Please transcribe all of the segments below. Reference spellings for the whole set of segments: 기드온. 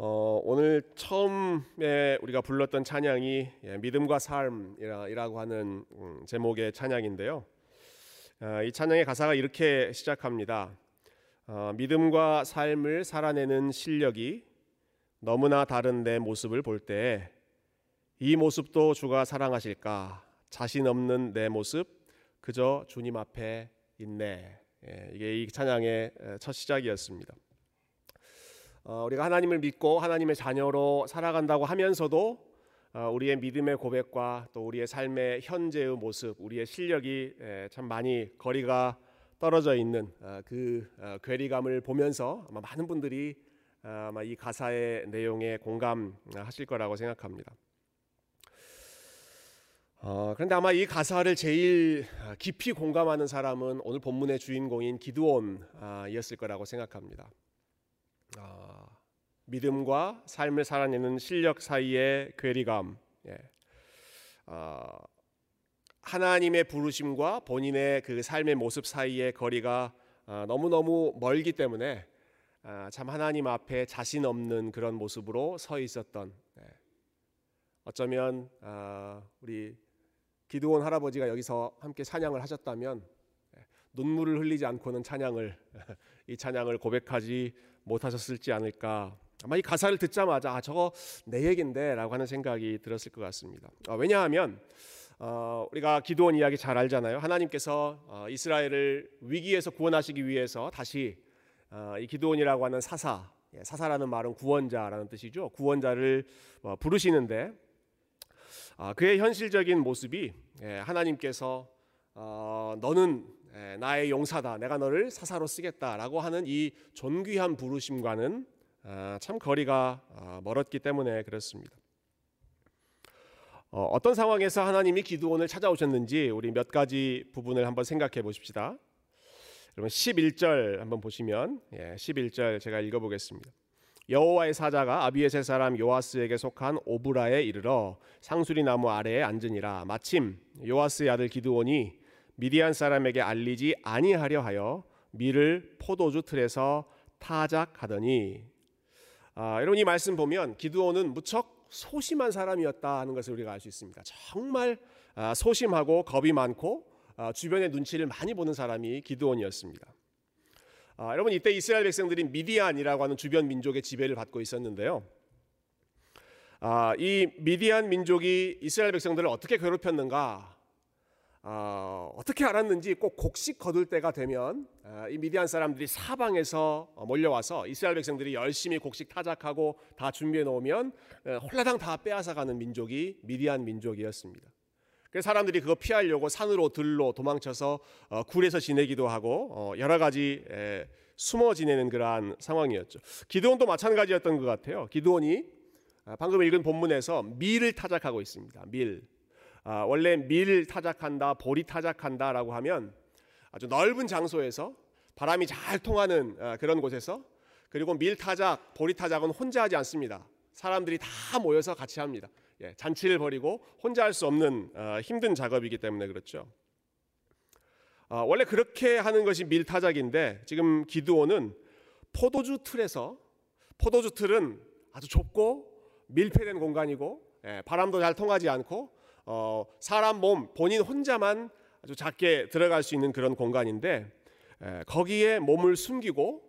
오늘 처음에 우리가 불렀던 찬양이 믿음과 삶이라고 하는 제목의 찬양인데요. 이 찬양의 가사가 이렇게 시작합니다. 믿음과 삶을 살아내는 실력이 너무나 다른 내 모습을 볼 때에 이 모습도 주가 사랑하실까? 자신 없는 내 모습 그저 주님 앞에 있네. 이게 이 찬양의 첫 시작이었습니다. 우리가 하나님을 믿고 하나님의 자녀로 살아간다고 하면서도 우리의 믿음의 고백과 또 우리의 삶의 현재의 모습, 우리의 실력이 참 많이 거리가 떨어져 있는 그 괴리감을 보면서 아마 많은 분들이 아마 이 가사의 내용에 공감하실 거라고 생각합니다. 그런데 아마 이 가사를 제일 깊이 공감하는 사람은 오늘 본문의 주인공인 기드온이었을 거라고 생각합니다. 믿음과 삶을 살아내는 실력 사이의 괴리감, 하나님의 부르심과 본인의 그 삶의 모습 사이의 거리가 너무너무 멀기 때문에 참 하나님 앞에 자신 없는 그런 모습으로 서 있었던, 어쩌면 우리 기드온 할아버지가 여기서 함께 찬양을 하셨다면 눈물을 흘리지 않고는 이 찬양을 고백하지 못하셨을지 않을까. 아마 이 가사를 듣자마자 저거 내 얘긴데 라고 하는 생각이 들었을 것 같습니다. 왜냐하면 우리가 기드온 이야기 잘 알잖아요. 하나님께서 이스라엘을 위기에서 구원하시기 위해서 다시 이 기드온이라고 하는 사사라는 말은 구원자라는 뜻이죠. 구원자를 부르시는데 그의 현실적인 모습이, 하나님께서 너는 나의 용사다, 내가 너를 사사로 쓰겠다라고 하는 이 존귀한 부르심과는 참 거리가 멀었기 때문에 그렇습니다. 어떤 상황에서 하나님이 기드온을 찾아오셨는지 우리 몇 가지 부분을 한번 생각해 보십시다. 여러분 11절 한번 보시면, 11절 제가 읽어보겠습니다. 여호와의 사자가 아비에세 사람 요아스에게 속한 오브라에 이르러 상수리 나무 아래에 앉으니라. 마침 요아스의 아들 기드온이 미디안 사람에게 알리지 아니하려 하여 밀을 포도주 틀에서 타작하더니. 여러분 이 말씀 보면 기드온은 무척 소심한 사람이었다 하는 것을 우리가 알 수 있습니다. 정말 소심하고 겁이 많고 주변의 눈치를 많이 보는 사람이 기드온이었습니다. 여러분 이때 이스라엘 백성들이 미디안이라고 하는 주변 민족의 지배를 받고 있었는데요. 이 미디안 민족이 이스라엘 백성들을 어떻게 괴롭혔는가, 어떻게 알았는지 꼭 곡식 거둘 때가 되면 이 미디안 사람들이 사방에서 몰려와서 이스라엘 백성들이 열심히 곡식 타작하고 다 준비해 놓으면 홀라당 다 빼앗아가는 민족이 미디안 민족이었습니다. 그래서 사람들이 그거 피하려고 산으로 들로 도망쳐서 굴에서 지내기도 하고 여러 가지 숨어 지내는 그러한 상황이었죠. 기드온도 마찬가지였던 것 같아요. 기드온이 방금 읽은 본문에서 밀을 타작하고 있습니다. 밀. 원래 밀 타작한다, 보리 타작한다라고 하면 아주 넓은 장소에서 바람이 잘 통하는 그런 곳에서, 그리고 밀 타작, 보리 타작은 혼자 하지 않습니다. 사람들이 다 모여서 같이 합니다. 잔치를 벌이고 혼자 할 수 없는 힘든 작업이기 때문에 그렇죠. 원래 그렇게 하는 것이 밀 타작인데 지금 기드온은 포도주 틀에서, 포도주 틀은 아주 좁고 밀폐된 공간이고 바람도 잘 통하지 않고 사람 몸 본인 혼자만 아주 작게 들어갈 수 있는 그런 공간인데 거기에 몸을 숨기고,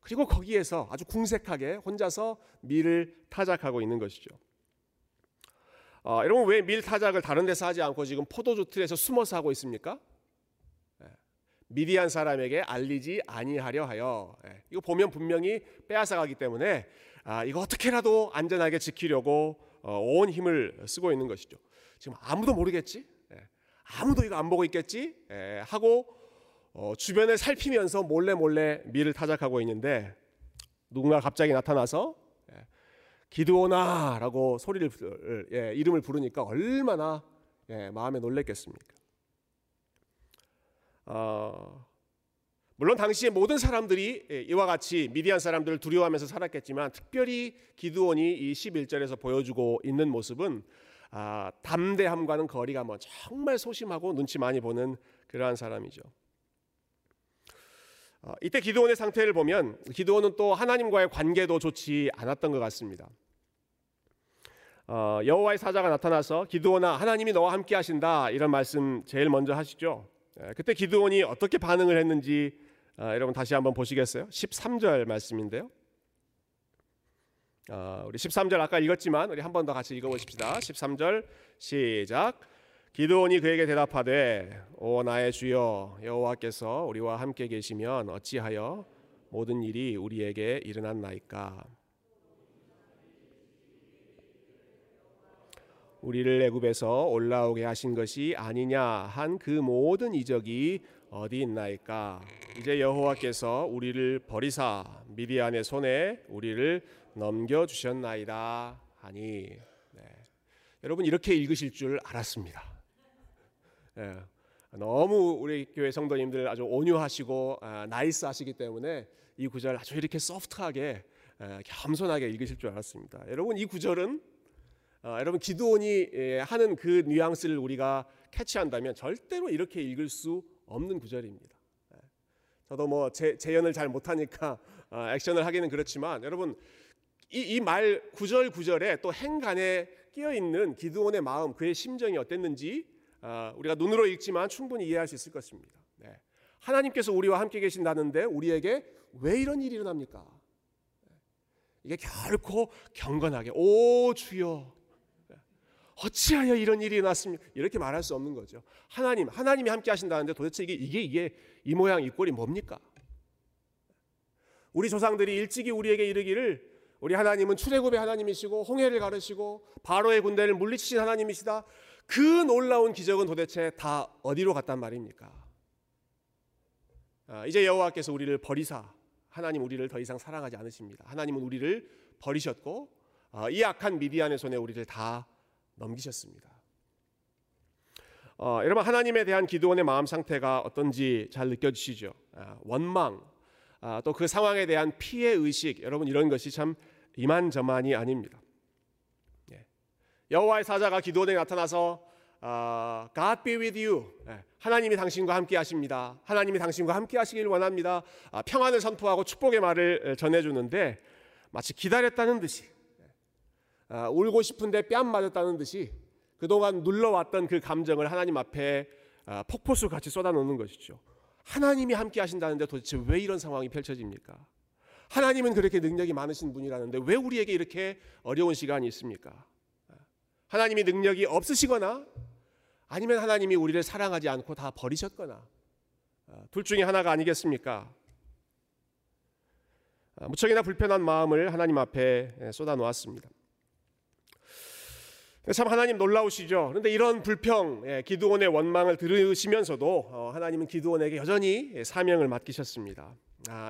그리고 거기에서 아주 궁색하게 혼자서 밀을 타작하고 있는 것이죠. 여러분 왜 밀 타작을 다른 데서 하지 않고 지금 포도주 틀에서 숨어서 하고 있습니까? 미디안 사람에게 알리지 아니하려 하여. 이거 보면 분명히 빼앗아가기 때문에 이거 어떻게라도 안전하게 지키려고 온 힘을 쓰고 있는 것이죠. 지금 아무도 모르겠지? 아무도 이거 안 보고 있겠지? 하고 주변을 살피면서 몰래 밀을 타작하고 있는데 누군가 갑자기 나타나서 기드온아 라고 이름을 부르니까 얼마나 마음에 놀랬겠습니까? 물론 당시에 모든 사람들이 이와 같이 미디안 사람들을 두려워하면서 살았겠지만 특별히 기드온이 이 11절에서 보여주고 있는 모습은 담대함과는 거리가 먼 정말 소심하고 눈치 많이 보는 그러한 사람이죠. 이때 기드온의 상태를 보면 기드온은 또 하나님과의 관계도 좋지 않았던 것 같습니다. 여호와의 사자가 나타나서 기드온아 하나님이 너와 함께 하신다 이런 말씀 제일 먼저 하시죠. 그때 기드온이 어떻게 반응을 했는지 여러분 다시 한번 보시겠어요? 13절 말씀인데요. 우리 13절 아까 읽었지만 우리 한 번 더 같이 읽어보십시다. 13절 시작. 기드온이 그에게 대답하되 오 나의 주여 여호와께서 우리와 함께 계시면 어찌하여 모든 일이 우리에게 일어났나이까. 우리를 애굽에서 올라오게 하신 것이 아니냐 한 그 모든 이적이 어디 있나이까. 이제 여호와께서 우리를 버리사 미디안의 손에 우리를 넘겨주셨나이다 하니. 네. 여러분 이렇게 읽으실 줄 알았습니다. 네. 너무 우리 교회 성도님들 아주 온유하시고 나이스하시기 때문에 이 구절 아주 이렇게 소프트하게 겸손하게 읽으실 줄 알았습니다. 여러분 이 구절은 여러분 기드온이 하는 그 뉘앙스를 우리가 캐치한다면 절대로 이렇게 읽을 수 없는 구절입니다. 저도 뭐 재연을 잘 못하니까 액션을 하기는 그렇지만 여러분 이 말 구절구절에 또 행간에 끼어있는 기드온의 마음, 그의 심정이 어땠는지 우리가 눈으로 읽지만 충분히 이해할 수 있을 것입니다. 네. 하나님께서 우리와 함께 계신다는데 우리에게 왜 이런 일이 일어납니까? 이게 결코 경건하게 오 주여 어찌하여 이런 일이 났습니까? 이렇게 말할 수 없는 거죠. 하나님이 함께 하신다는데 도대체 이게 이 모양 이 꼴이 뭡니까? 우리 조상들이 일찍이 우리에게 이르기를 우리 하나님은 출애굽의 하나님이시고 홍해를 가르시고 바로의 군대를 물리치신 하나님이시다. 그 놀라운 기적은 도대체 다 어디로 갔단 말입니까? 이제 여호와께서 우리를 버리사 하나님 우리를 더 이상 사랑하지 않으십니다. 하나님은 우리를 버리셨고 이 악한 미디안의 손에 우리를 다 넘기셨습니다. 여러분 하나님에 대한 기드온의 마음 상태가 어떤지 잘 느껴지시죠? 원망, 또 그 상황에 대한 피해 의식, 여러분 이런 것이 참 이만저만이 아닙니다. 예. 여호와의 사자가 기드온에게 나타나서 God be with you. 예. 하나님이 당신과 함께 하십니다. 하나님이 당신과 함께 하시길 원합니다. 평안을 선포하고 축복의 말을 전해주는데 마치 기다렸다는 듯이 울고 싶은데 뺨 맞았다는 듯이 그동안 눌러왔던 그 감정을 하나님 앞에 폭포수같이 쏟아놓는 것이죠. 하나님이 함께 하신다는데 도대체 왜 이런 상황이 펼쳐집니까? 하나님은 그렇게 능력이 많으신 분이라는데 왜 우리에게 이렇게 어려운 시간이 있습니까? 하나님이 능력이 없으시거나 아니면 하나님이 우리를 사랑하지 않고 다 버리셨거나 둘 중에 하나가 아니겠습니까? 무척이나 불편한 마음을 하나님 앞에 쏟아놓았습니다. 참 하나님 놀라우시죠. 그런데 이런 불평, 기드온의 원망을 들으시면서도 하나님은 기드온에게 여전히 사명을 맡기셨습니다.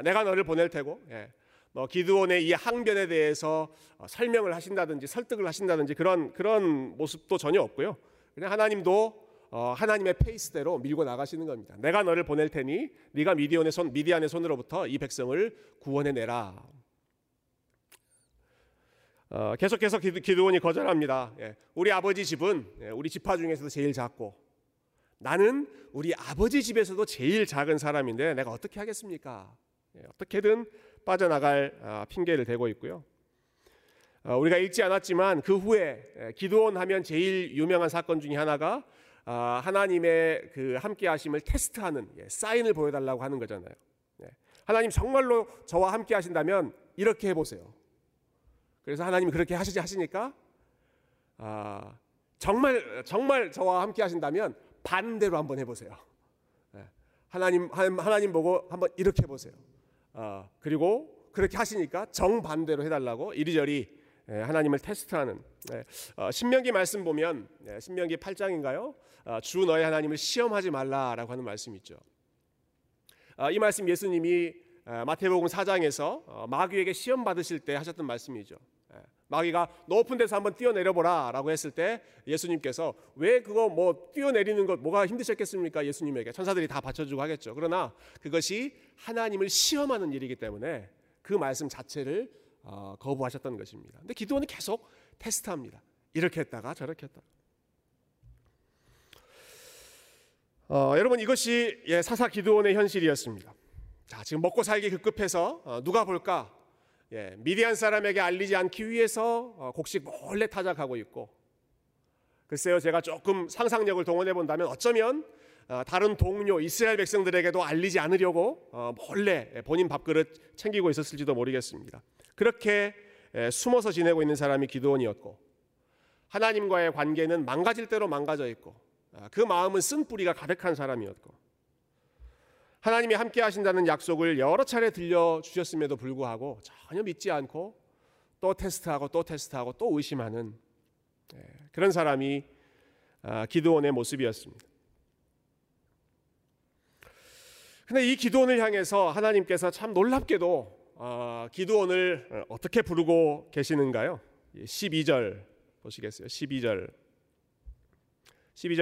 내가 너를 보낼 테고 너 기드온의 이 항변에 대해서 설명을 하신다든지 설득을 하신다든지 그런 모습도 전혀 없고요. 그냥 하나님도 하나님의 페이스대로 밀고 나가시는 겁니다. 내가 너를 보낼 테니 네가 미디안의 손으로부터 이 백성을 구원해내라. 계속해서 기드온이 거절합니다. 우리 아버지 집은 우리 지파 중에서도 제일 작고 나는 우리 아버지 집에서도 제일 작은 사람인데 내가 어떻게 하겠습니까? 어떻게든 빠져나갈 핑계를 대고 있고요. 우리가 읽지 않았지만 그 후에 기드온 하면 제일 유명한 사건 중에 하나가 하나님의 그 함께 하심을 테스트하는 사인을 보여달라고 하는 거잖아요. 하나님 정말로 저와 함께 하신다면 이렇게 해보세요. 그래서 하나님이 그렇게 하시니까 정말 저와 함께 하신다면 반대로 한번 해보세요. 하나님 보고 한번 이렇게 해보세요. 그리고 그렇게 하시니까 정반대로 해달라고 이리저리 하나님을 테스트하는. 신명기 말씀 보면 신명기 8장인가요? 주 너의 하나님을 시험하지 말라라고 하는 말씀이 있죠. 이 말씀 예수님이 마태복음 4장에서 마귀에게 시험 받으실 때 하셨던 말씀이죠. 마귀가 높은 데서 한번 뛰어내려보라 라고 했을 때 예수님께서 왜 그거 뭐 뛰어내리는 것 뭐가 힘드셨겠습니까? 예수님에게 천사들이 다 받쳐주고 하겠죠. 그러나 그것이 하나님을 시험하는 일이기 때문에 그 말씀 자체를 거부하셨던 것입니다. 근데 기드온은 계속 테스트합니다. 이렇게 했다가 저렇게 했다가. 여러분 이것이 사사 기드온의 현실이었습니다. 자, 지금 먹고 살기 급급해서 누가 볼까? 예, 미디안 사람에게 알리지 않기 위해서 곡식 몰래 타작하고 있고, 글쎄요, 제가 조금 상상력을 동원해 본다면 어쩌면 다른 동료 이스라엘 백성들에게도 알리지 않으려고 몰래 본인 밥그릇 챙기고 있었을지도 모르겠습니다. 그렇게 숨어서 지내고 있는 사람이 기드온이었고, 하나님과의 관계는 망가질 대로 망가져 있고, 그 마음은 쓴뿌리가 가득한 사람이었고, 하나님이 함께 하신다는 약속을 여러 차례 들려주셨음에도 불구하고 전혀 믿지 않고 또 테스트하고 또 테스트하고 또 의심하는 그런 사람이 기드온의 모습이었습니다. 그런데 이 기드온을 향해서 하나님께서 참 놀랍게도 기드온을 어떻게 부르고 계시는가요? 12절 보시겠어요? 12절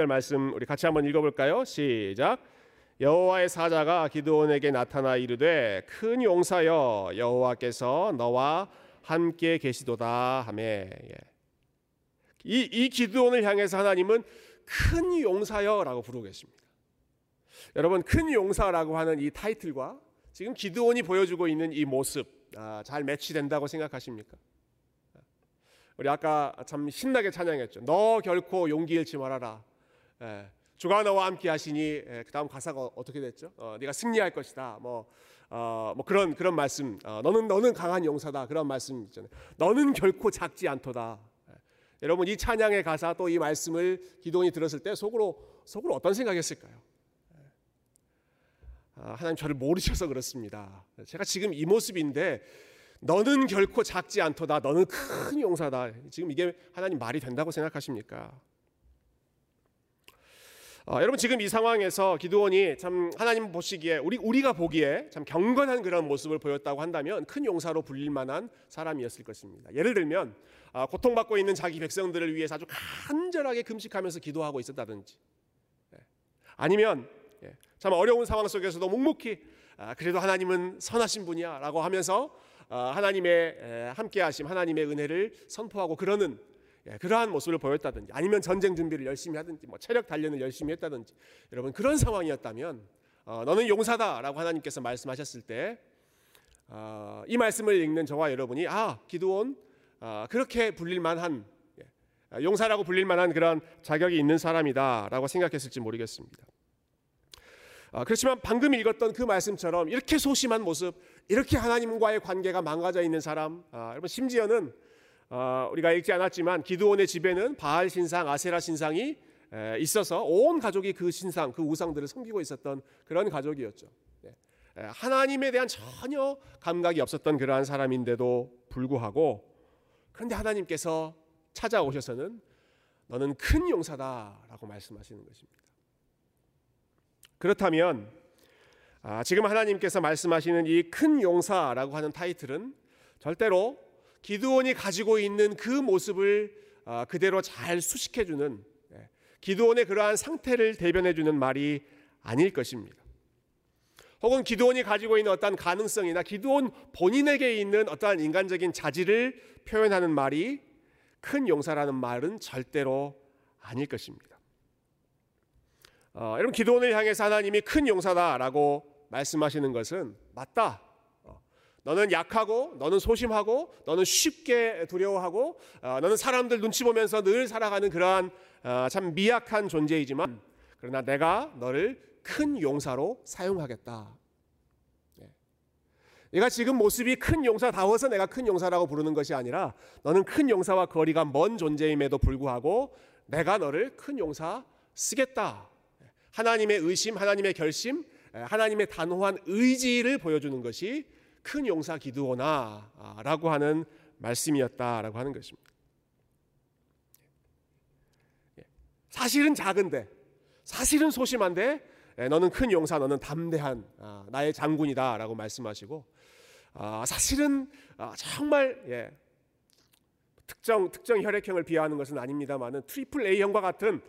말씀 우리 같이 한번 읽어볼까요? 시작! 여호와의 사자가 기드온에게 나타나 이르되 큰 용사여 여호와께서 너와 함께 계시도다 하며. 이 기드온을 향해서 하나님은 큰 용사여라고 부르고 계십니다. 여러분, 큰 용사라고 하는 이 타이틀과 지금 기드온이 보여주고 있는 이 모습 잘 매치된다고 생각하십니까? 우리 아까 참 신나게 찬양했죠. 너 결코 용기 잃지 말아라. 주가 너와 함께 하시니, 그 다음 가사가 어떻게 됐죠? 네가 승리할 것이다. 그런 말씀. 너는 강한 용사다. 그런 말씀 있잖아요. 너는 결코 작지 않도다. 여러분, 이 찬양의 가사 또 이 말씀을 기드온이 들었을 때 속으로 어떤 생각했을까요? 하나님 저를 모르셔서 그렇습니다. 제가 지금 이 모습인데 너는 결코 작지 않도다. 너는 큰 용사다. 지금 이게 하나님 말이 된다고 생각하십니까? 여러분, 지금 이 상황에서 기드온이 참 하나님 보시기에 우리가 보기에 참 경건한 그런 모습을 보였다고 한다면 큰 용사로 불릴 만한 사람이었을 것입니다. 예를 들면 고통받고 있는 자기 백성들을 위해서 아주 간절하게 금식하면서 기도하고 있었다든지, 아니면 참 어려운 상황 속에서도 묵묵히 그래도 하나님은 선하신 분이야 라고 하면서 하나님의 함께하심, 하나님의 은혜를 선포하고 그러는 그러한 모습을 보였다든지, 아니면 전쟁 준비를 열심히 하든지, 체력 단련을 열심히 했다든지, 여러분 그런 상황이었다면 너는 용사다라고 하나님께서 말씀하셨을 때 이 말씀을 읽는 저와 여러분이 기드온 그렇게 불릴만한, 용사라고 불릴만한 그런 자격이 있는 사람이다라고 생각했을지 모르겠습니다. 그렇지만 방금 읽었던 그 말씀처럼 이렇게 소심한 모습, 이렇게 하나님과의 관계가 망가져 있는 사람, 여러분 심지어는 우리가 읽지 않았지만 기드온의 집에는 바알 신상, 아세라 신상이 있어서 온 가족이 그 신상, 그 우상들을 섬기고 있었던 그런 가족이었죠. 하나님에 대한 전혀 감각이 없었던 그러한 사람인데도 불구하고, 그런데 하나님께서 찾아오셔서는 너는 큰 용사다라고 말씀하시는 것입니다. 그렇다면 지금 하나님께서 말씀하시는 이 큰 용사라고 하는 타이틀은 절대로 기드온이 가지고 있는 그 모습을 그대로 잘 수식해주는, 기드온의 그러한 상태를 대변해주는 말이 아닐 것입니다. 혹은 기드온이 가지고 있는 어떠한 가능성이나 기드온 본인에게 있는 어떠한 인간적인 자질을 표현하는 말이 큰 용사라는 말은 절대로 아닐 것입니다. 여러분, 기드온을 향해서 하나님이 큰 용사다라고 말씀하시는 것은 맞다. 너는 약하고, 너는 소심하고, 너는 쉽게 두려워하고, 너는 사람들 눈치 보면서 늘 살아가는 그러한 참 미약한 존재이지만, 그러나 내가 너를 큰 용사로 사용하겠다. 얘가 지금 모습이 큰 용사다워서 내가 큰 용사라고 부르는 것이 아니라, 너는 큰 용사와 거리가 먼 존재임에도 불구하고 내가 너를 큰 용사 쓰겠다. 하나님의 의심, 하나님의 결심, 하나님의 단호한 의지를 보여주는 것이 큰 용사 기드온아라고 하는 말씀이었다라고 하는 것입니다. 사실은 작은데, 사실은 소심한데 너는 큰 용사, 너는 담대한 나의 장군이다라고 말씀하시고, 사실은 정말 특정 혈액형을 비하하는 것은 아닙니다만은 트리플 A형과 같은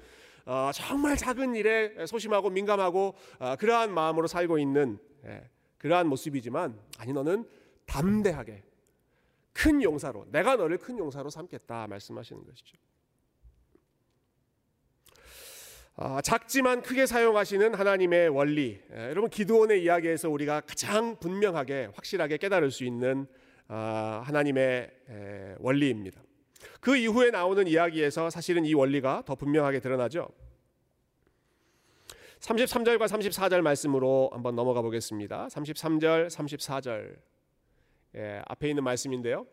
정말 작은 일에 소심하고 민감하고 그러한 마음으로 살고 있는 그러한 모습이지만, 아니 너는 담대하게 큰 용사로, 내가 너를 큰 용사로 삼겠다 말씀하시는 것이죠. 작지만 크게 사용하시는 하나님의 원리, 여러분 기드온의 이야기에서 우리가 가장 분명하게 확실하게 깨달을 수 있는 하나님의 원리입니다. 그 이후에 나오는 이야기에서 사실은 이 원리가 더 분명하게 드러나죠. 33절과 34절 말씀으로 한번 넘어가 보겠습니다. 33절, 34절 앞에 있는 말씀인데요.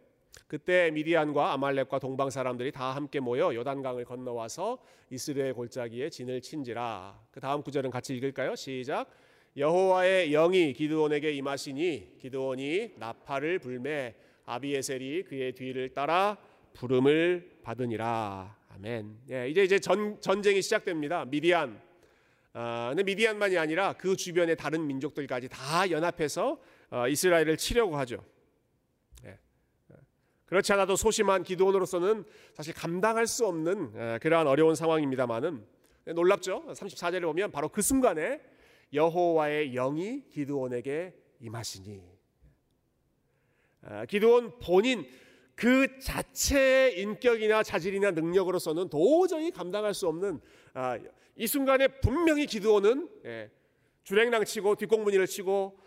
그때 미디안과 아말렉과 동방 사람들이 다 함께 모여 요단강을 건너와서 이스라엘 골짜기에 진을 친지라. 그 다음 구절은 같이 읽을까요? 시작. 여호와의 영이 기드온에게 임하시니 기드온이 나팔을 불매 아비에셀이 그의 뒤를 따라 부름을 받으니라. 아멘. 예, 이제 전쟁이 시작됩니다. 미디안. 근데 미디안만이 아니라 그 주변의 다른 민족들까지 다 연합해서 이스라엘을 치려고 하죠. 그렇지 않아도 소심한 기드온으로서는 사실 감당할 수 없는 그러한 어려운 상황입니다만은 놀랍죠. 34절에 보면 바로 그 순간에 여호와의 영이 기드온에게 임하시니, 기드온 본인 그 자체의 인격이나 자질이나 능력으로서는 도저히 감당할 수 없는 이 순간에 분명히 기드온은 주랭랑 치고 뒷공무니를 치고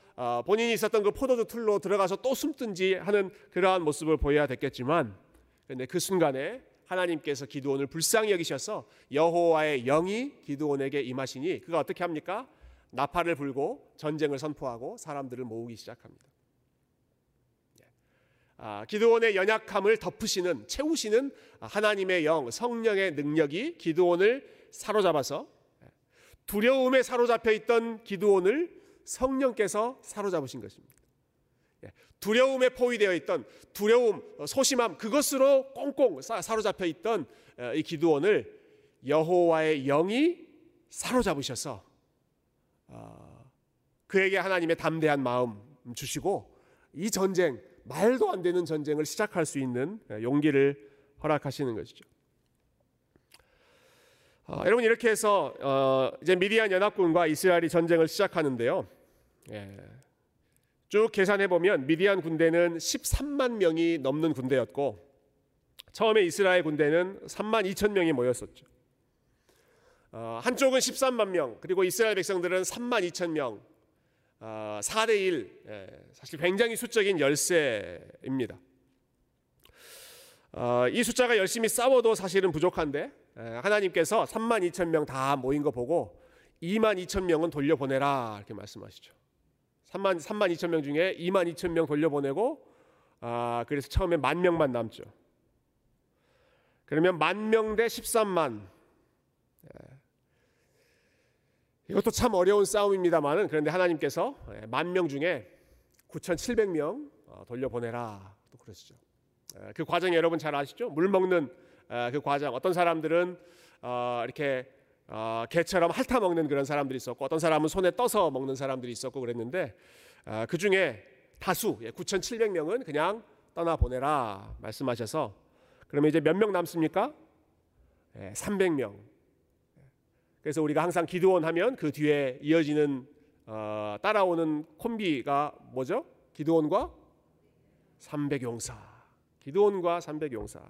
본인이 있었던 그 포도주 틀로 들어가서 또 숨든지 하는 그러한 모습을 보여야 됐겠지만, 그런데 그 순간에 하나님께서 기드온을 불쌍히 여기셔서 여호와의 영이 기드온에게 임하시니 그가 어떻게 합니까? 나팔을 불고 전쟁을 선포하고 사람들을 모으기 시작합니다. 기드온의 연약함을 덮으시는, 채우시는 하나님의 영, 성령의 능력이 기드온을 사로잡아서 두려움에 사로잡혀 있던 기드온을 성령께서 사로잡으신 것입니다. 두려움에 포위되어 있던 두려움, 소심함, 그것으로 꽁꽁 사로잡혀 있던 이 기드온을 여호와의 영이 사로잡으셔서 그에게 하나님의 담대한 마음 주시고 이 전쟁, 말도 안 되는 전쟁을 시작할 수 있는 용기를 허락하시는 것이죠. 여러분 이렇게 해서 이제 미디안 연합군과 이스라엘이 전쟁을 시작하는데요. 쭉 계산해 보면 미디안 군대는 13만 명이 넘는 군대였고 처음에 이스라엘 군대는 3만 2천 명이 모였었죠. 한쪽은 13만 명, 그리고 이스라엘 백성들은 3만 2천 명, 4대1, 사실 굉장히 수적인 열세입니다. 이 숫자가 열심히 싸워도 사실은 부족한데 하나님께서 3만 2천 명 다 모인 거 보고 2만 2천 명은 돌려보내라 이렇게 말씀하시죠. 3만 2천 명 중에 2만 2천 명 돌려보내고 그래서 처음에 1만 명만 남죠. 그러면 1만 명 대 13만, 이것도 참 어려운 싸움입니다만 그런데 하나님께서 1만 명 중에 9,700명 돌려보내라 또 그러시죠. 그 과정 여러분 잘 아시죠? 물 먹는 그 과정, 어떤 사람들은 이렇게 개처럼 핥아먹는 그런 사람들이 있었고 어떤 사람은 손에 떠서 먹는 사람들이 있었고 그랬는데 그 중에 다수 9,700명은 그냥 떠나보내라 말씀하셔서, 그러면 이제 몇 명 남습니까? 300명. 그래서 우리가 항상 기드온 하면 그 뒤에 이어지는 따라오는 콤비가 뭐죠? 기드온과 300용사. 기드온과 300용사.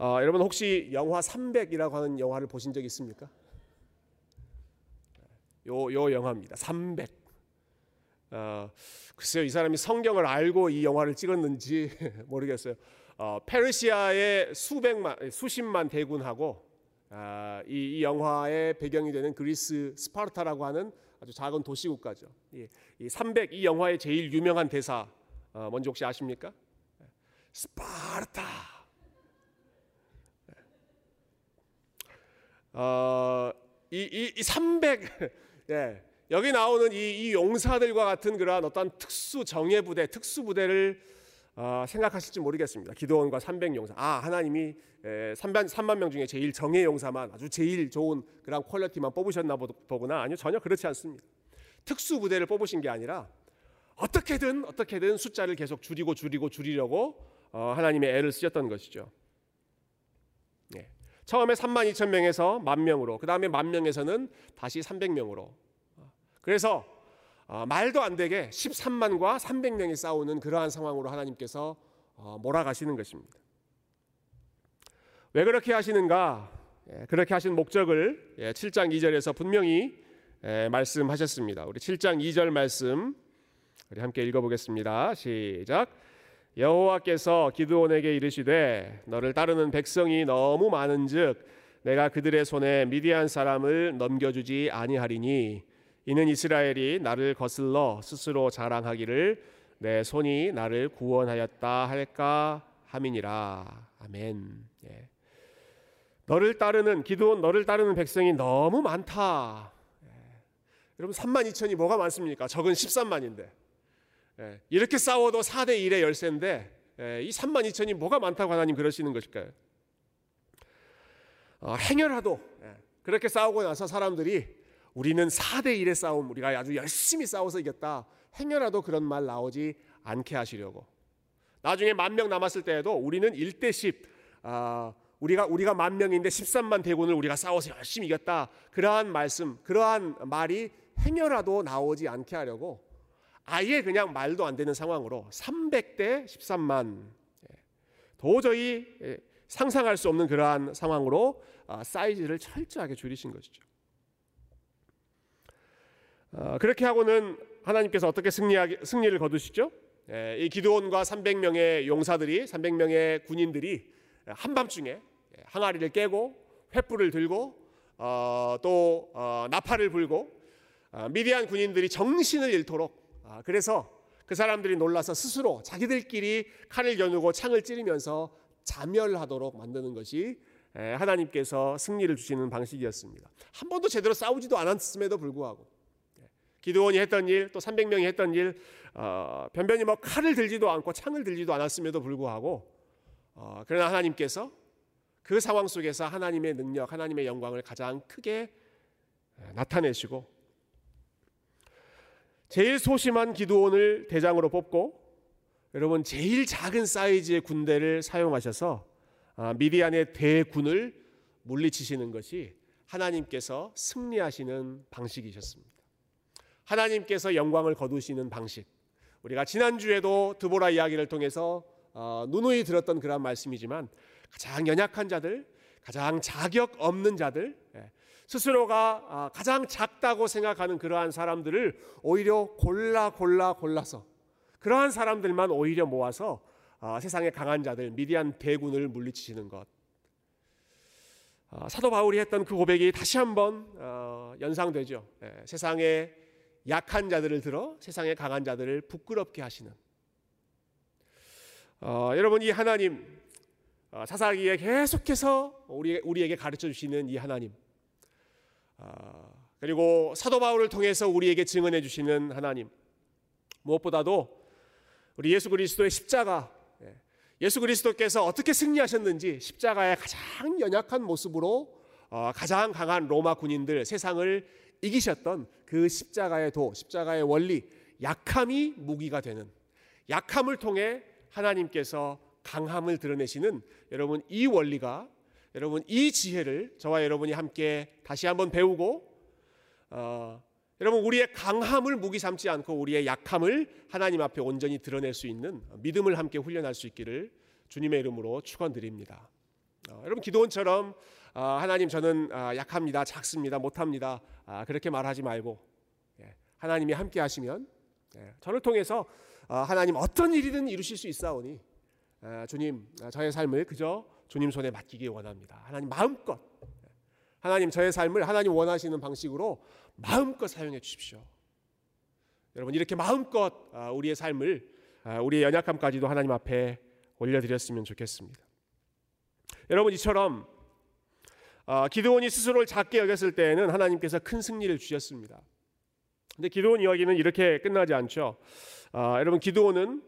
여러분 혹시 영화 300이라고 하는 영화를 보신 적 있습니까? 요 영화입니다. 300. 글쎄요, 이 사람이 성경을 알고 이 영화를 찍었는지 모르겠어요. 페르시아의 수십만 대군하고 이 영화의 배경이 되는 그리스 스파르타라고 하는 아주 작은 도시국가죠. 이 300, 이 영화의 제일 유명한 대사 뭔지 혹시 아십니까? 스파르타. 이 300 여기 나오는 이 용사들과 같은 그러한 어떤 특수부대를 생각하실지 모르겠습니다. 기드온과 300용사. 하나님이 3만 명 중에 제일 정예 용사만, 아주 제일 좋은 그런 퀄리티만 뽑으셨나 보구나. 아니요, 전혀 그렇지 않습니다. 특수부대를 뽑으신 게 아니라 어떻게든 숫자를 계속 줄이려고 하나님의 애를 쓰셨던 것이죠. 처음에 3만 2천 명에서 1만 명으로, 그 다음에 1만 명에서는 다시 300명으로, 그래서 말도 안 되게 13만과 300명이 싸우는 그러한 상황으로 하나님께서 몰아가시는 것입니다. 왜 그렇게 하시는가? 그렇게 하신 목적을 7장 2절에서 분명히 말씀하셨습니다. 우리 7장 2절 말씀 우리 함께 읽어보겠습니다. 시작. 여호와께서 기드온에게 이르시되 너를 따르는 백성이 너무 많은즉 내가 그들의 손에 미디안 사람을 넘겨주지 아니하리니 이는 이스라엘이 나를 거슬러 스스로 자랑하기를 내 손이 나를 구원하였다 할까 함이니라. 아멘. 예. 너를 따르는 기드온 너를 따르는 백성이 너무 많다. 예. 여러분 3만 2천이 뭐가 많습니까? 적은 13만인데 예. 이렇게 싸워도 4대 1의 열세인데 예. 이 3만 2천이 뭐가 많다고 하나님 그러시는 것일까요? 행여라도 예. 그렇게 싸우고 나서 사람들이 우리는 4대 1의 싸움 우리가 아주 열심히 싸워서 이겼다 행여라도 그런 말 나오지 않게 하시려고 나중에 10,000명 남았을 때에도 우리는 1대 10 우리가 10,000명인데 13만 대군을 우리가 싸워서 열심히 이겼다 그러한 말씀 그러한 말이 행여라도 나오지 않게 하려고 아예 그냥 말도 안 되는 상황으로 300대 13만 도저히 상상할 수 없는 그러한 상황으로 사이즈를 철저하게 줄이신 것이죠. 그렇게 하고는 하나님께서 어떻게 승리를 거두시죠? 이 기드온과 300명의 용사들이 300명의 군인들이 한밤중에 항아리를 깨고 횃불을 들고 또 나팔을 불고 미디안 군인들이 정신을 잃도록 그래서 그 사람들이 놀라서 스스로 자기들끼리 칼을 겨누고 창을 찌르면서 자멸하도록 만드는 것이 하나님께서 승리를 주시는 방식이었습니다. 한 번도 제대로 싸우지도 않았음에도 불구하고 기드온이 했던 일, 또 300명이 했던 일, 변변히 뭐 칼을 들지도 않고 창을 들지도 않았음에도 불구하고 그러나 하나님께서 그 상황 속에서 하나님의 능력, 하나님의 영광을 가장 크게 나타내시고 제일 소심한 기드온을 대장으로 뽑고 여러분 제일 작은 사이즈의 군대를 사용하셔서 미디안의 대군을 물리치시는 것이 하나님께서 승리하시는 방식이셨습니다. 하나님께서 영광을 거두시는 방식 우리가 지난주에도 드보라 이야기를 통해서 누누이 들었던 그런 말씀이지만 가장 연약한 자들 가장 자격 없는 자들 스스로가 가장 작다고 생각하는 그러한 사람들을 오히려 골라서 그러한 사람들만 오히려 모아서 세상의 강한 자들 미디안 대군을 물리치시는 것 사도 바울이 했던 그 고백이 다시 한번 연상되죠. 세상의 약한 자들을 들어 세상의 강한 자들을 부끄럽게 하시는 여러분 이 하나님 사사기에 계속해서 우리에게 가르쳐 주시는 이 하나님 그리고 사도 바울을 통해서 우리에게 증언해 주시는 하나님 무엇보다도 우리 예수 그리스도의 십자가 예수 그리스도께서 어떻게 승리하셨는지 십자가의 가장 연약한 모습으로 가장 강한 로마 군인들 세상을 이기셨던 그 십자가의 도, 십자가의 원리, 약함이 무기가 되는 약함을 통해 하나님께서 강함을 드러내시는 여러분 이 원리가 여러분 이 지혜를 저와 여러분이 함께 다시 한번 배우고 여러분 우리의 강함을 무기 삼지 않고 우리의 약함을 하나님 앞에 온전히 드러낼 수 있는 믿음을 함께 훈련할 수 있기를 주님의 이름으로 축원드립니다. 여러분 기도원처럼 하나님 저는 약합니다 작습니다 못합니다 그렇게 말하지 말고 하나님이 함께 하시면 저를 통해서 하나님 어떤 일이든 이루실 수 있사오니 주님 저의 삶을 그저 주님 손에 맡기기 원합니다. 하나님 마음껏 하나님 저의 삶을 하나님 원하시는 방식으로 마음껏 사용해 주십시오. 여러분 이렇게 마음껏 우리의 삶을 우리의 연약함까지도 하나님 앞에 올려드렸으면 좋겠습니다. 여러분 이처럼 기드온이 스스로를 작게 여겼을 때에는 하나님께서 큰 승리를 주셨습니다. 그런데 기드온 이야기는 이렇게 끝나지 않죠. 여러분 기드온은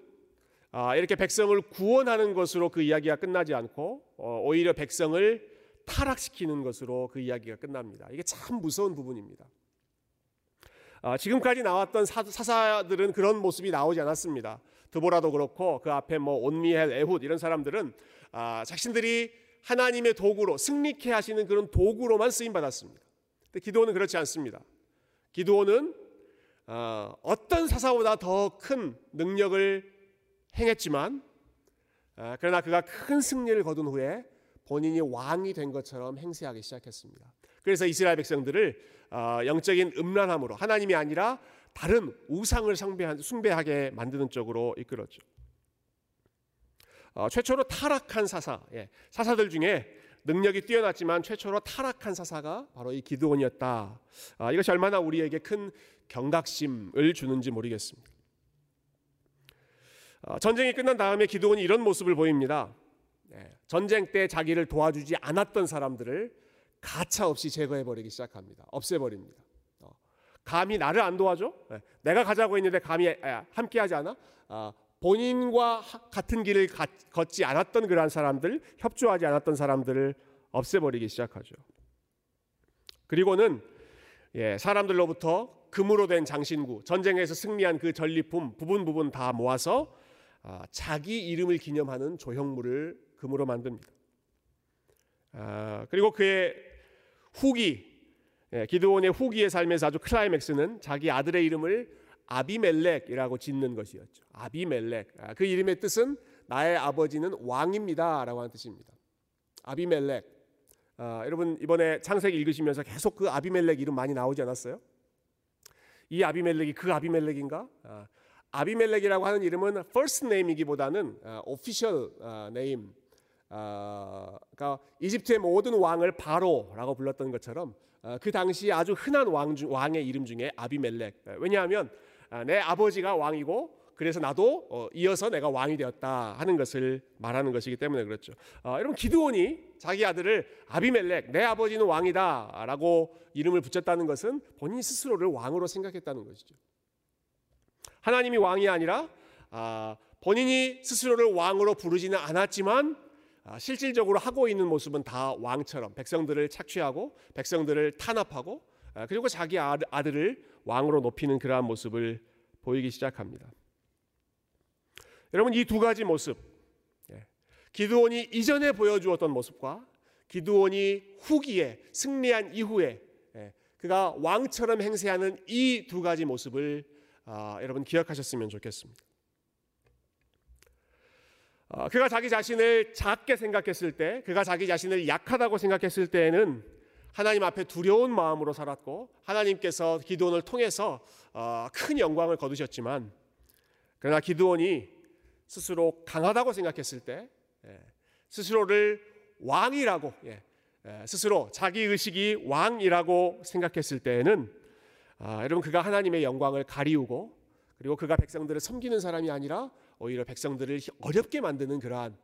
이렇게 백성을 구원하는 것으로 그 이야기가 끝나지 않고 오히려 백성을 타락시키는 것으로 그 이야기가 끝납니다. 이게 참 무서운 부분입니다. 지금까지 나왔던 사사들은 그런 모습이 나오지 않았습니다. 드보라도 그렇고 그 앞에 뭐 온미엘, 에훗 이런 사람들은 자신들이 하나님의 도구로 승리케 하시는 그런 도구로만 쓰임받았습니다. 근데 기드온은 그렇지 않습니다. 기드온은 어떤 사사보다 더 큰 능력을 행했지만 그러나 그가 큰 승리를 거둔 후에 본인이 왕이 된 것처럼 행세하기 시작했습니다. 그래서 이스라엘 백성들을 영적인 음란함으로 하나님이 아니라 다른 우상을 숭배하게 만드는 쪽으로 이끌었죠. 최초로 타락한 사사, 사사들 중에 능력이 뛰어났지만 최초로 타락한 사사가 바로 이 기드온이었다. 이것이 얼마나 우리에게 큰 경각심을 주는지 모르겠습니다. 전쟁이 끝난 다음에 기드온이 이런 모습을 보입니다. 전쟁 때 자기를 도와주지 않았던 사람들을 가차없이 제거해버리기 시작합니다. 없애버립니다. 감히 나를 안 도와줘? 내가 가자고 했는데 감히 함께하지 않아? 본인과 같은 길을 걷지 않았던 그러한 사람들, 협조하지 않았던 사람들을 없애버리기 시작하죠. 그리고는 사람들로부터 금으로 된 장신구, 전쟁에서 승리한 그 전리품 부분 다 모아서 자기 이름을 기념하는 조형물을 금으로 만듭니다. 그리고 그의 후기, 기드온의 후기의 삶에서 아주 클라이맥스는 자기 아들의 이름을 아비멜렉이라고 짓는 것이었죠. 아비멜렉, 그 이름의 뜻은 나의 아버지는 왕입니다 라고 하는 뜻입니다. 아비멜렉, 여러분 이번에 창세기 읽으시면서 계속 그 아비멜렉 이름 많이 나오지 않았어요? 이 아비멜렉이 그 아비멜렉인가? 아비멜렉이라고 하는 이름은 first name이기보다는 official name, 그러니까 이집트의 모든 왕을 바로라고 불렀던 것처럼 그 당시 아주 흔한 왕의 이름 중에 아비멜렉. 왜냐하면 내 아버지가 왕이고 그래서 나도 이어서 내가 왕이 되었다 하는 것을 말하는 것이기 때문에 그렇죠. 여러분 기드온이 자기 아들을 아비멜렉, 내 아버지는 왕이다 라고 이름을 붙였다는 것은 본인 스스로를 왕으로 생각했다는 것이죠. 하나님이 왕이 아니라 본인이 스스로를 왕으로 부르지는 않았지만 실질적으로 하고 있는 모습은 다 왕처럼 백성들을 착취하고 백성들을 탄압하고 그리고 자기 아들을 왕으로 높이는 그러한 모습을 보이기 시작합니다. 여러분 이 두 가지 모습, 기드온이 이전에 보여주었던 모습과 기드온이 후기에 승리한 이후에 그가 왕처럼 행세하는 이 두 가지 모습을 여러분 기억하셨으면 좋겠습니다. 그가 자기 자신을 작게 생각했을 때, 그가 자기 자신을 약하다고 생각했을 때에는 하나님 앞에 두려운 마음으로 살았고 하나님께서 기드온을 통해서 큰 영광을 거두셨지만, 그러나 기드온이 스스로 강하다고 생각했을 때, 스스로를 왕이라고, 스스로 자기 의식이 왕이라고 생각했을 때에는 여러분 그가 하나님의 영광을 가리우고 그리고 그가 백성들을 섬기는 사람이 아니라 오히려 백성들을 어렵게 만드는 그러한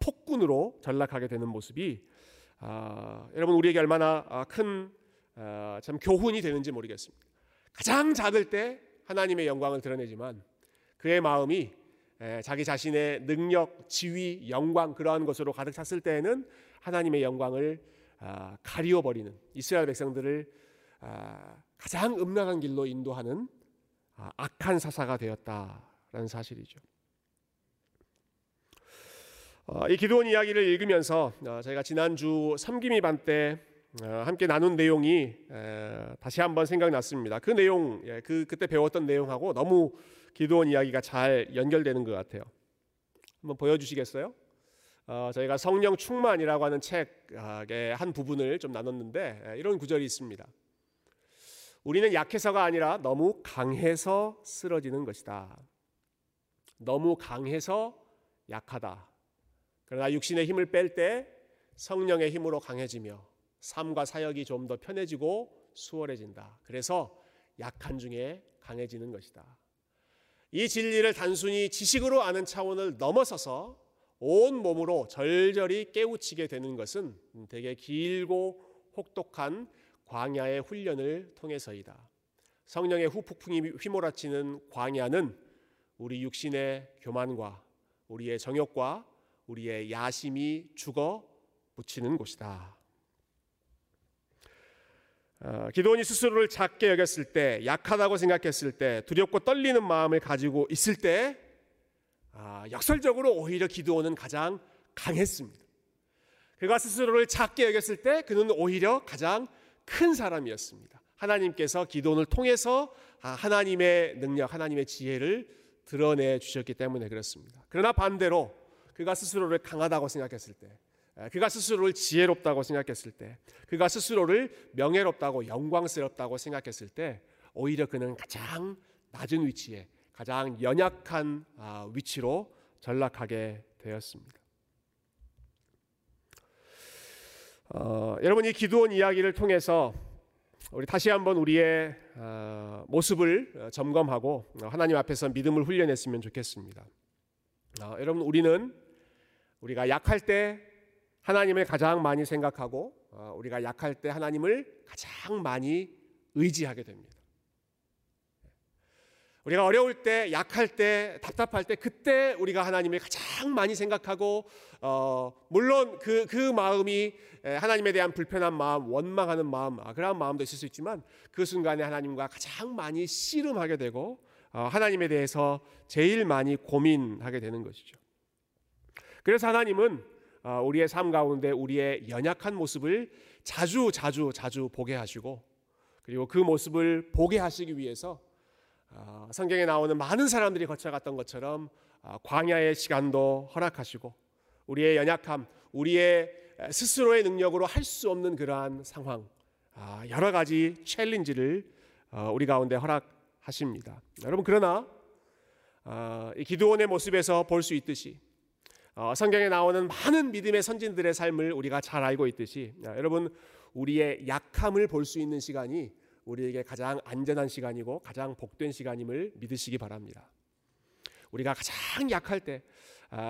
폭군으로 전락하게 되는 모습이 여러분 우리에게 얼마나 큰 참 교훈이 되는지 모르겠습니다. 가장 작을 때 하나님의 영광을 드러내지만 그의 마음이 자기 자신의 능력, 지위, 영광 그러한 것으로 가득 찼을 때에는 하나님의 영광을 가리워버리는, 이스라엘 백성들을 가장 음란한 길로 인도하는 악한 사사가 되었다 라는 사실이죠. 이 기드온 이야기를 읽으면서 저희가 지난주 섬김이반 때 함께 나눈 내용이 다시 한번 생각났습니다. 그 내용, 그때 배웠던 내용하고 너무 기드온 이야기가 잘 연결되는 것 같아요. 한번 보여주시겠어요? 저희가 성령 충만이라고 하는 책의 한 부분을 좀 나눴는데 이런 구절이 있습니다. 우리는 약해서가 아니라 너무 강해서 쓰러지는 것이다. 너무 강해서 약하다. 그러나 육신의 힘을 뺄 때 성령의 힘으로 강해지며 삶과 사역이 좀 더 편해지고 수월해진다. 그래서 약한 중에 강해지는 것이다. 이 진리를 단순히 지식으로 아는 차원을 넘어서서 온 몸으로 절절히 깨우치게 되는 것은 되게 길고 혹독한 광야의 훈련을 통해서이다. 성령의 후폭풍이 휘몰아치는 광야는 우리 육신의 교만과 우리의 정욕과 우리의 야심이 죽어 묻히는 곳이다. 기드온이 스스로를 작게 여겼을 때, 약하다고 생각했을 때, 두렵고 떨리는 마음을 가지고 있을 때 역설적으로 오히려 기드온은 가장 강했습니다. 그가 스스로를 작게 여겼을 때 그는 오히려 가장 큰 사람이었습니다. 하나님께서 기드온을 통해서 하나님의 능력, 하나님의 지혜를 드러내 주셨기 때문에 그렇습니다. 그러나 반대로 그가 스스로를 강하다고 생각했을 때, 그가 스스로를 지혜롭다고 생각했을 때, 그가 스스로를 명예롭다고 영광스럽다고 생각했을 때 오히려 그는 가장 낮은 위치에, 가장 연약한 위치로 전락하게 되었습니다. 여러분, 이 기드온 이야기를 통해서 우리 다시 한번 우리의 모습을 점검하고 하나님 앞에서 믿음을 훈련했으면 좋겠습니다. 여러분, 우리는 우리가 약할 때 하나님을 가장 많이 생각하고 우리가 약할 때 하나님을 가장 많이 의지하게 됩니다. 우리가 어려울 때, 약할 때, 답답할 때 그때 우리가 하나님을 가장 많이 생각하고 물론 그 마음이 하나님에 대한 불편한 마음, 원망하는 마음, 그런 마음도 있을 수 있지만 그 순간에 하나님과 가장 많이 씨름하게 되고 하나님에 대해서 제일 많이 고민하게 되는 것이죠. 그래서 하나님은 우리의 삶 가운데 우리의 연약한 모습을 자주 보게 하시고, 그리고 그 모습을 보게 하시기 위해서 성경에 나오는 많은 사람들이 거쳐갔던 것처럼 광야의 시간도 허락하시고, 우리의 연약함, 우리의 스스로의 능력으로 할 수 없는 그러한 상황, 여러 가지 챌린지를 우리 가운데 허락하십니다. 여러분, 그러나 이 기드온의 모습에서 볼 수 있듯이 성경에 나오는 많은 믿음의 선진들의 삶을 우리가 잘 알고 있듯이 여러분, 우리의 약함을 볼 수 있는 시간이 우리에게 가장 안전한 시간이고 가장 복된 시간임을 믿으시기 바랍니다. 우리가 가장 약할 때,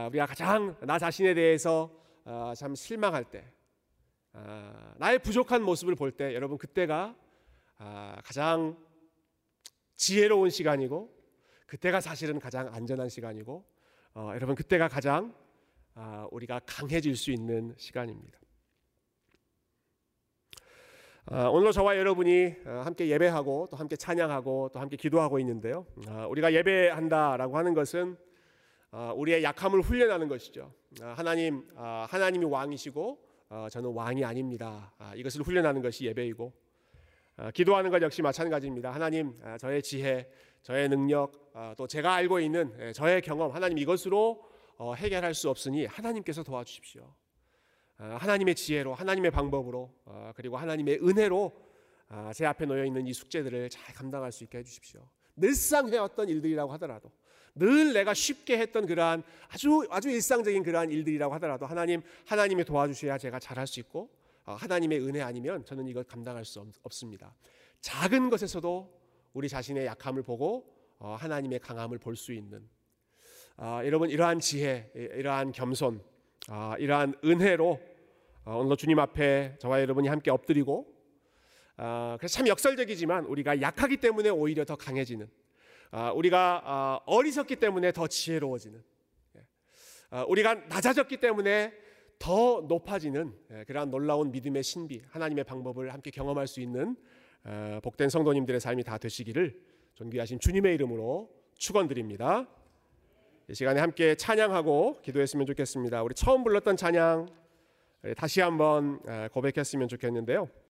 우리가 가장 나 자신에 대해서 참 실망할 때, 나의 부족한 모습을 볼 때 여러분, 그때가 가장 지혜로운 시간이고, 그때가 사실은 가장 안전한 시간이고, 여러분, 그때가 가장 우리가 강해질 수 있는 시간입니다. 오늘도 저와 여러분이 함께 예배하고 또 함께 찬양하고 또 함께 기도하고 있는데요, 우리가 예배한다라고 하는 것은 우리의 약함을 훈련하는 것이죠. 하나님이 왕이시고 저는 왕이 아닙니다. 이것을 훈련하는 것이 예배이고, 기도하는 것 역시 마찬가지입니다. 하나님, 저의 지혜, 저의 능력, 또 제가 알고 있는 저의 경험, 하나님 이것으로 해결할 수 없으니 하나님께서 도와주십시오. 하나님의 지혜로, 하나님의 방법으로, 그리고 하나님의 은혜로 제 앞에 놓여있는 이 숙제들을 잘 감당할 수 있게 해주십시오. 늘상 해왔던 일들이라고 하더라도, 늘 내가 쉽게 했던 그러한 아주 일상적인 그러한 일들이라고 하더라도 하나님이 도와주셔야 제가 잘할 수 있고, 하나님의 은혜 아니면 저는 이걸 감당할 수 없습니다. 작은 것에서도 우리 자신의 약함을 보고 하나님의 강함을 볼 수 있는, 여러분, 이러한 지혜, 이러한 겸손, 이러한 은혜로 오늘도 주님 앞에 저와 여러분이 함께 엎드리고, 그래서 참 역설적이지만 우리가 약하기 때문에 오히려 더 강해지는, 우리가 어리석기 때문에 더 지혜로워지는, 우리가 낮아졌기 때문에 더 높아지는 그러한 놀라운 믿음의 신비, 하나님의 방법을 함께 경험할 수 있는 복된 성도님들의 삶이 다 되시기를 존귀하신 주님의 이름으로 축원드립니다. 이 시간에 함께 찬양하고 기도했으면 좋겠습니다. 우리 처음 불렀던 찬양 다시 한번 고백했으면 좋겠는데요.